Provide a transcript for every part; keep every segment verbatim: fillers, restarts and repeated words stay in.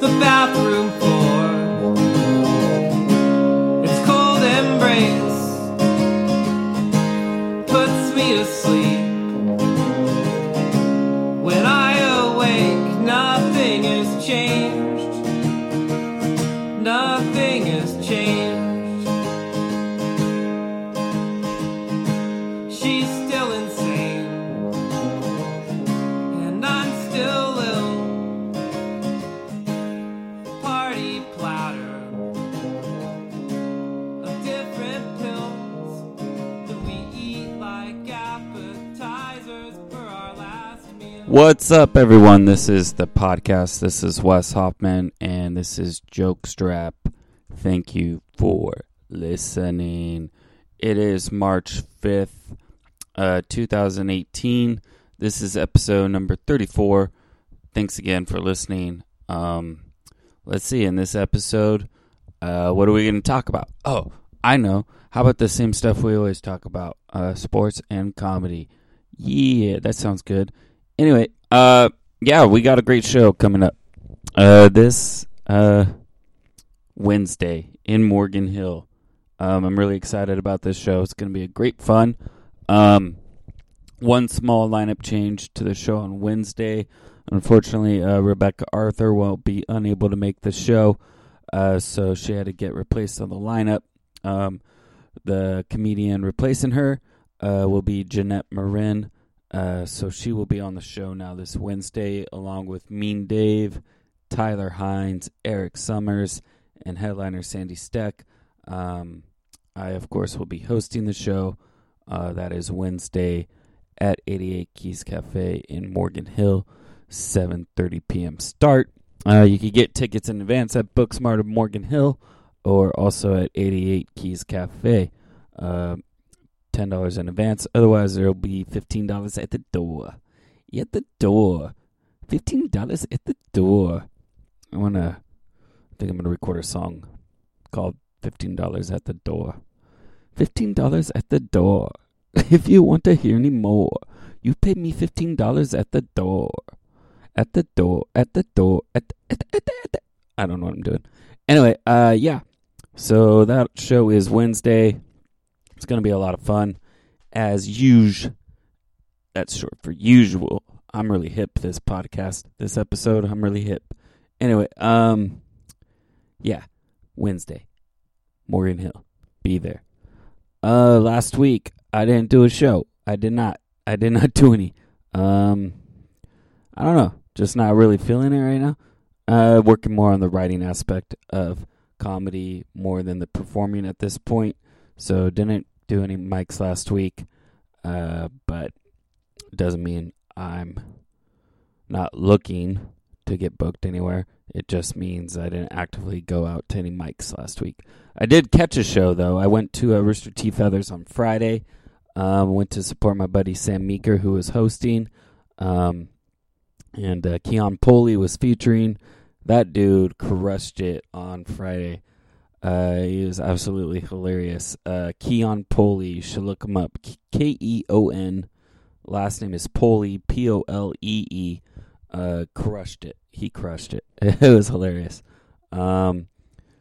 the bathroom floor. Its cold embrace puts me to sleep. When I awake, nothing has changed. Nothing has changed. She's still insane, and I'm still ill. Party platter of different pills that we eat like appetizers for our last meal. What's up, everyone? This is the podcast. This is Wes Hoffman, and this is Jokestrap. Thank you for listening. It is March fifth, uh, two thousand eighteen. This is episode number thirty-four. Thanks again for listening. Um, let's see, in this episode, uh, what are we going to talk about? Oh, I know. How about the same stuff we always talk about? Uh, sports and comedy. Yeah, that sounds good. Anyway, uh, yeah, we got a great show coming up. Uh, this... Uh, Wednesday in Morgan Hill. Um, I'm really excited about this show. It's going to be a great fun. Um, one small lineup change to the show on Wednesday. Unfortunately, uh, Rebecca Arthur won't be unable to make the show, uh, so she had to get replaced on the lineup. Um, the comedian replacing her uh, will be Jeanette Marin, uh, so she will be on the show now this Wednesday, along with Mean Dave, Tyler Hines, Eric Summers, and headliner Sandy Steck. Um, I, of course, will be hosting the show. Uh, that is Wednesday at eighty-eight Keys Cafe in Morgan Hill, seven thirty p.m. start. Uh, you can get tickets in advance at Booksmart of Morgan Hill or also at eighty-eight Keys Cafe. Uh, ten dollars in advance. Otherwise, there will be fifteen dollars at the door. At the door. fifteen dollars at the door. I want to... I think I'm going to record a song called fifteen dollars at the Door. fifteen dollars at the door. If you want to hear any more, you pay me fifteen dollars at the door. At the door, at the door, at the, at the, at the, at the. I don't know what I'm doing. Anyway, uh, yeah. So that show is Wednesday. It's going to be a lot of fun. As usual. That's short for usual. I'm really hip this podcast. This episode, I'm really hip. Anyway, um... yeah, Wednesday, Morgan Hill, be there. Uh, last week, I didn't do a show. I did not. I did not do any. Um, I don't know. Just not really feeling it right now. Uh, working more on the writing aspect of comedy more than the performing at this point. So didn't do any mics last week. Uh, but it doesn't mean I'm not looking to get booked anywhere. It just means I didn't actively go out to any mics last week. I did catch a show, though. I went to uh, Rooster T. Feathers on Friday. Um, went to support my buddy Sam Meeker, who was hosting. Um, and uh, Keon Pooley was featuring. That dude crushed it on Friday. Uh, he was absolutely hilarious. Uh, Keon Pooley, you should look him up. K E O N. Last name is Pooley, P O L E E. Uh, crushed it. He crushed it. It was hilarious. Um,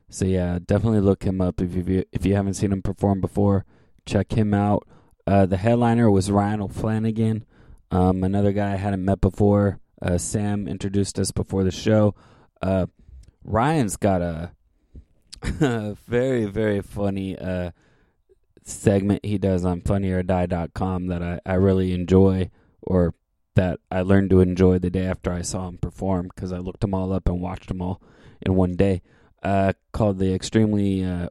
so yeah, definitely look him up if you if you haven't seen him perform before. Check him out. Uh, the headliner was Ryan O'Flanagan, um, another guy I hadn't met before. Uh, Sam introduced us before the show. Uh, Ryan's got a, a very very funny uh, segment he does on Funny Or Die dot com that I, I really enjoy, or that I learned to enjoy the day after I saw him perform, because I looked them all up and watched them all in one day, uh, called the extremely, uh,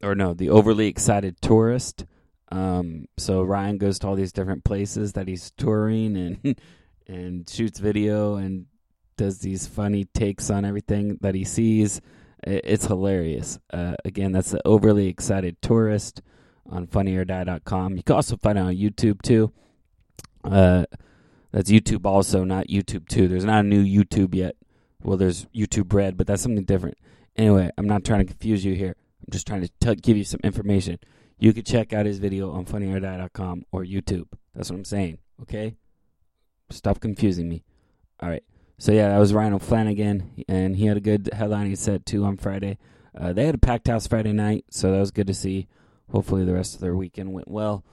or no, the Overly Excited Tourist. Um, so Ryan goes to all these different places that he's touring and and shoots video and does these funny takes on everything that he sees. It's hilarious. Uh, again, that's the Overly Excited Tourist on Funny Or Die dot com. You can also find it on YouTube, too. Uh... That's YouTube also, not YouTube two. There's not a new YouTube yet. Well, there's YouTube Red, but that's something different. Anyway, I'm not trying to confuse you here. I'm just trying to t- give you some information. You can check out his video on funny or die dot com or YouTube. That's what I'm saying, okay? Stop confusing me. All right, So, yeah, that was Ryan O'Flanagan, and he had a good headlining set, too, on Friday. Uh, they had a packed house Friday night, so that was good to see. Hopefully the rest of their weekend went well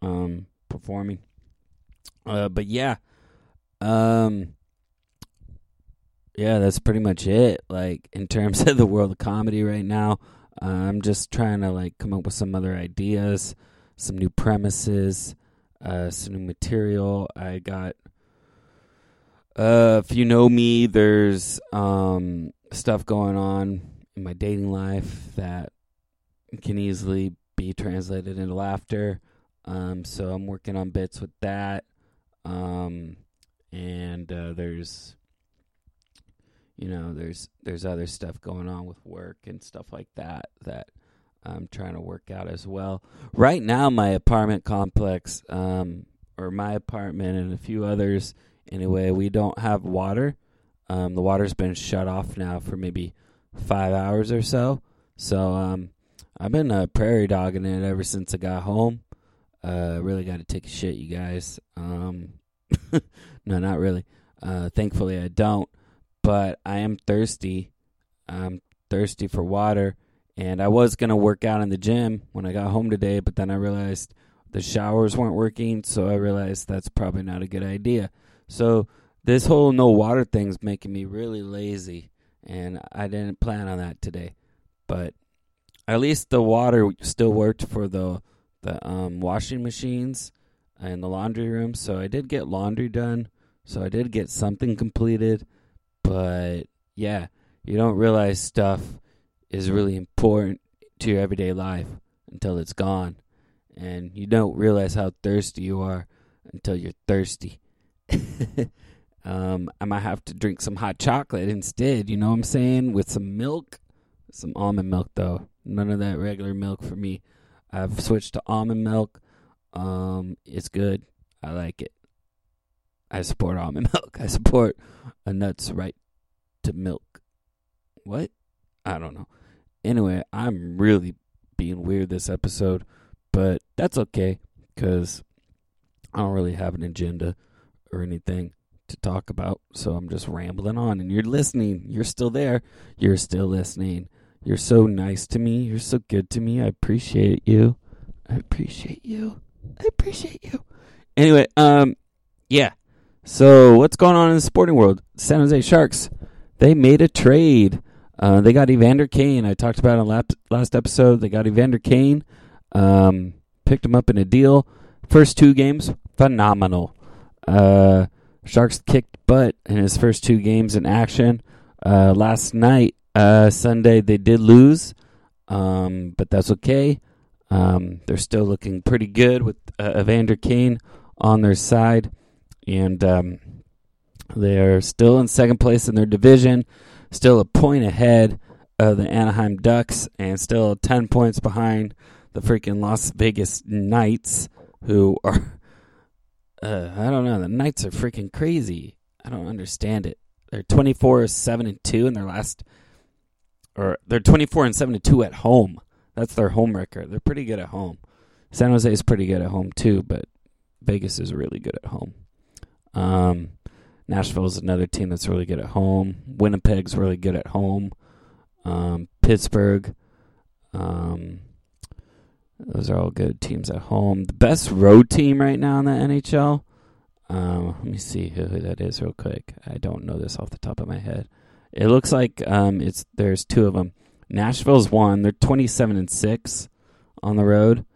um, performing. Uh, but, yeah, um, yeah, that's pretty much it, like, in terms of the world of comedy right now. Uh, I'm just trying to, like, come up with some other ideas, some new premises, uh, some new material. I got... Uh, if you know me, there's um, stuff going on in my dating life that can easily be translated into laughter. Um, so I'm working on bits with that. Um, and uh, there's, you know, there's there's other stuff going on with work and stuff like that that I'm trying to work out as well. Right now, my apartment complex, um, or my apartment and a few others. Anyway, we don't have water. Um, the water's been shut off now for maybe five hours or so. So um, I've been uh, prairie dogging it ever since I got home. Uh, really got to take a shit, you guys. Um, no, not really. Uh, thankfully, I don't. But I am thirsty. I'm thirsty for water. And I was going to work out in the gym when I got home today, but then I realized the showers weren't working, so I realized that's probably not a good idea. So this whole no water thing's making me really lazy, and I didn't plan on that today. But at least the water still worked for the the um, washing machines and the laundry room. So I did get laundry done. So I did get something completed. But yeah, you don't realize stuff is really important to your everyday life until it's gone, and you don't realize how thirsty you are until you're thirsty. um, I might have to drink some hot chocolate instead, you know what I'm saying, with some milk, some almond milk though, none of that regular milk for me. I've switched to almond milk. Um, it's good. I like it. I support almond milk. I support a nut's right to milk. What? I don't know. Anyway, I'm really being weird this episode, but that's okay because I don't really have an agenda or anything to talk about, so I'm just rambling on, and you're listening. You're still there. You're still listening. You're so nice to me. You're so good to me. I appreciate you. I appreciate you. I appreciate you. Anyway, um, yeah. So what's going on in the sporting world? San Jose Sharks, they made a trade. Uh, they got Evander Kane. I talked about it in last episode. They got Evander Kane. Um, picked him up in a deal. First two games, phenomenal. Uh, Sharks kicked butt in his first two games in action. Uh, last night, uh, Sunday, they did lose, um, but that's okay. Um, they're still looking pretty good with uh, Evander Kane on their side, and um, they're still in second place in their division, still a point ahead of the Anaheim Ducks, and still ten points behind the freaking Las Vegas Knights, who are... Uh, I don't know. The Knights are freaking crazy. I don't understand it. They're twenty-four seven and two in their last, or they're twenty-four and seven and two at home. That's their home record. They're pretty good at home. San Jose is pretty good at home too, but Vegas is really good at home. Um, Nashville is another team that's really good at home. Winnipeg's really good at home. Um, Pittsburgh. Um, Those are all good teams at home. The best road team right now in the N H L. Um, let me see who that is real quick. I don't know this off the top of my head. It looks like um, it's there's two of them. Nashville's one. They're twenty-seven and six on the road.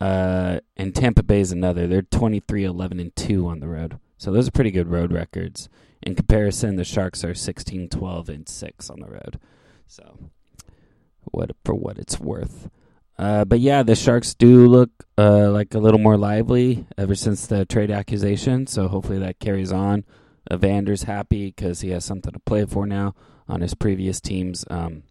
Uh, and Tampa Bay's another. They're twenty-three eleven and two on the road. So those are pretty good road records. In comparison, the Sharks are sixteen twelve and six on the road. So what for what it's worth. Uh, but yeah, the Sharks do look uh, like a little more lively ever since the trade accusation, so hopefully that carries on. Evander's happy because he has something to play for now. On his previous teams, um,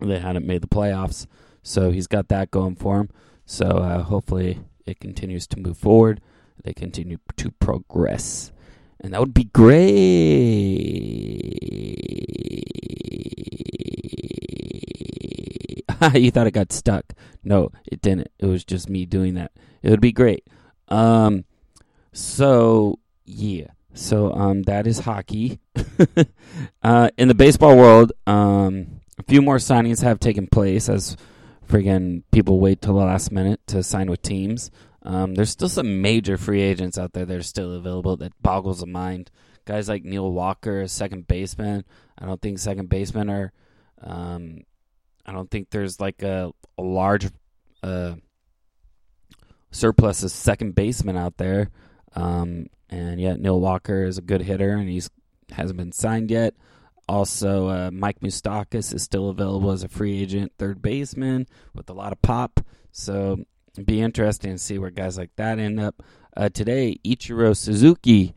they hadn't made the playoffs, so he's got that going for him. So uh, hopefully it continues to move forward. They continue to progress, and that would be great. You thought it got stuck. No, it didn't. It was just me doing that. It would be great. Um, so, yeah. So, um, that is hockey. uh, in the baseball world, um, a few more signings have taken place as friggin' people wait till the last minute to sign with teams. Um, there's still some major free agents out there that are still available that boggles the mind. Guys like Neil Walker, second baseman. I don't think second basemen are. Um, I don't think there's like a, a large uh, surplus of second basemen out there. Um, and yet Neil Walker is a good hitter, and he's hasn't been signed yet. Also, uh, Mike Moustakis is still available as a free agent third baseman with a lot of pop. So it'd be interesting to see where guys like that end up. Uh, today, Ichiro Suzuki,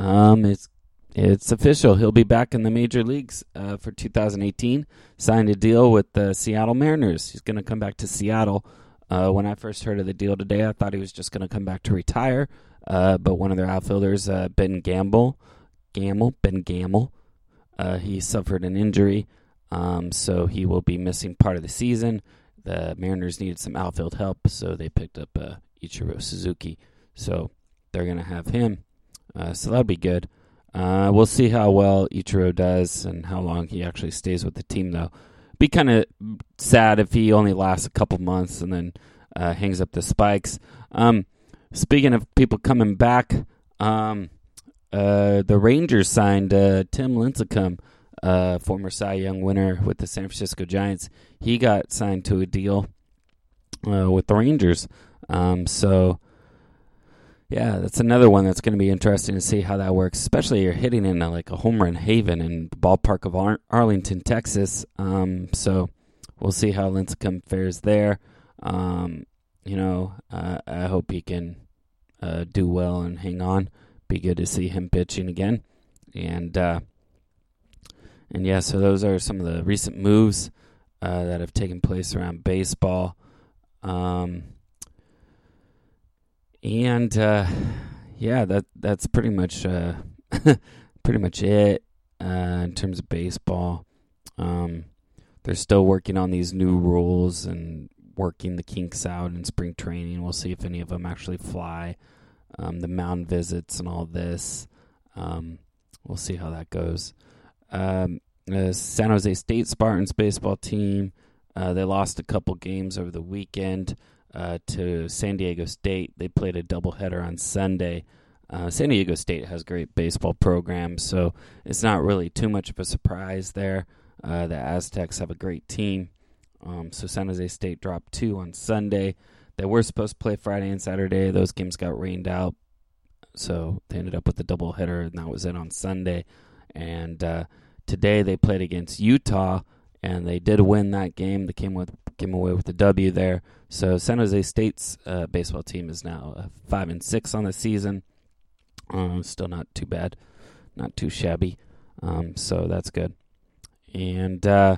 um, it's it's official. He'll be back in the major leagues uh, for two thousand eighteen. Signed a deal with the Seattle Mariners. He's going to come back to Seattle. Uh, when I first heard of the deal today, I thought he was just going to come back to retire. Uh, but one of their outfielders, uh, Ben Gamel, Gamel, Ben Gamel, uh, he suffered an injury, um, so he will be missing part of the season. The Mariners needed some outfield help, so they picked up uh, Ichiro Suzuki. So they're going to have him. Uh, so that'll be good. Uh, we'll see how well Ichiro does and how long he actually stays with the team, though. Be kind of sad if he only lasts a couple months and then uh, hangs up the spikes. Um, speaking of people coming back, um, uh, the Rangers signed uh, Tim Lincecum, uh, former Cy Young winner with the San Francisco Giants. He got signed to a deal uh, with the Rangers. Um, so, yeah, that's another one that's going to be interesting to see how that works, especially you're hitting in a, like a home run haven in the ballpark of Ar- Arlington, Texas. Um, so we'll see how Lincecum fares there. Um, you know, uh, I hope he can uh, do well and hang on. Be good to see him pitching again. And, uh, and yeah, so those are some of the recent moves uh, that have taken place around baseball. Um And, uh, yeah, that that's pretty much uh, pretty much it uh, in terms of baseball. Um, they're still working on these new rules and working the kinks out in spring training. We'll see if any of them actually fly. Um, the mound visits and all this. Um, we'll see how that goes. Um, the San Jose State Spartans baseball team, uh, they lost a couple games over the weekend. Uh, to San Diego State. They played a doubleheader on Sunday. Uh, San Diego State has great baseball programs, so it's not really too much of a surprise there. Uh, the Aztecs have a great team. Um, so San Jose State dropped two on Sunday. They were supposed to play Friday and Saturday. Those games got rained out, so they ended up with a doubleheader, and that was it on Sunday. And uh, today they played against Utah, and they did win that game. They came with came away with the W there. So San Jose State's uh, baseball team is now five and six on the season. Um, still not too bad, not too shabby. Um, so that's good. And uh,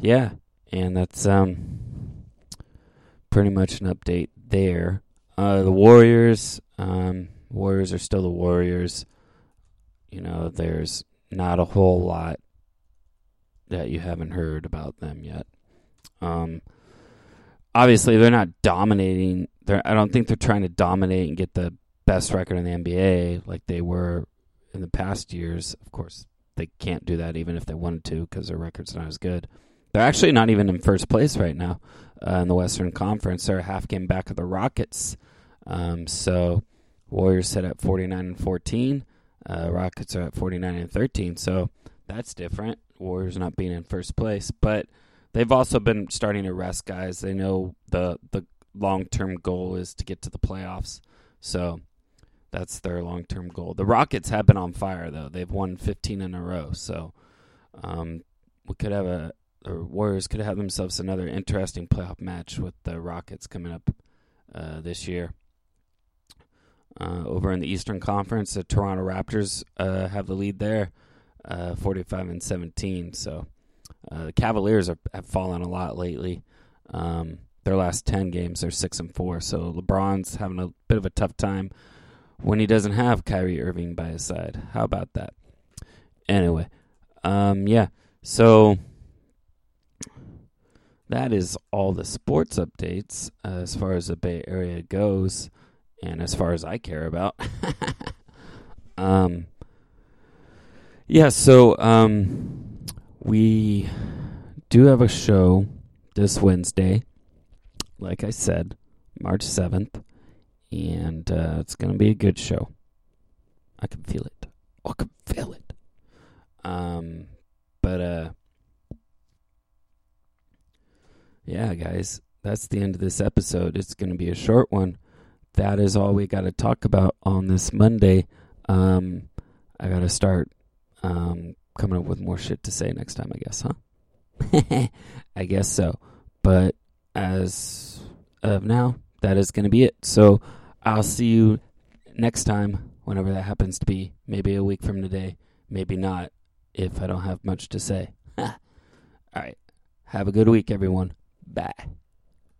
yeah, and that's um, pretty much an update there. Uh, the Warriors, um, Warriors are still the Warriors. You know, there's not a whole lot that you haven't heard about them yet. Um, obviously they're not dominating. They're, I don't think they're trying to dominate and get the best record in the N B A like they were in the past years. Of course, they can't do that even if they wanted to because their record's not as good. They're actually not even in first place right now uh, in the Western Conference. They're a half game back of the Rockets. Um, so Warriors sit at forty-nine and fourteen. Uh, Rockets are at forty-nine and thirteen. So that's different. Warriors not being in first place, but they've also been starting to rest guys. They know the the long-term goal is to get to the playoffs, so that's their long-term goal. The Rockets have been on fire, though. They've won fifteen in a row, so um, we could have a the Warriors could have themselves another interesting playoff match with the Rockets coming up uh, this year. Uh, over in the Eastern Conference, the Toronto Raptors uh, have the lead there. Uh, forty-five and seventeen. So uh, the Cavaliers are, have fallen a lot lately. Um, their last ten games, they're six and four. So LeBron's having a bit of a tough time when he doesn't have Kyrie Irving by his side. How about that? Anyway, um, yeah. So that is all the sports updates uh, as far as the Bay Area goes, and as far as I care about. um. Yeah, so um, we do have a show this Wednesday, like I said, March seventh, and uh, it's going to be a good show. I can feel it. I can feel it. Um, but, uh, yeah, guys, that's the end of this episode. It's going to be a short one. That is all we got to talk about on this Monday. Um, I got to start um, coming up with more shit to say next time, I guess, huh? I guess so. But as of now, that is going to be it. So I'll see you next time, whenever that happens to be. Maybe a week from today. Maybe not, if I don't have much to say. All right. Have a good week, everyone. Bye.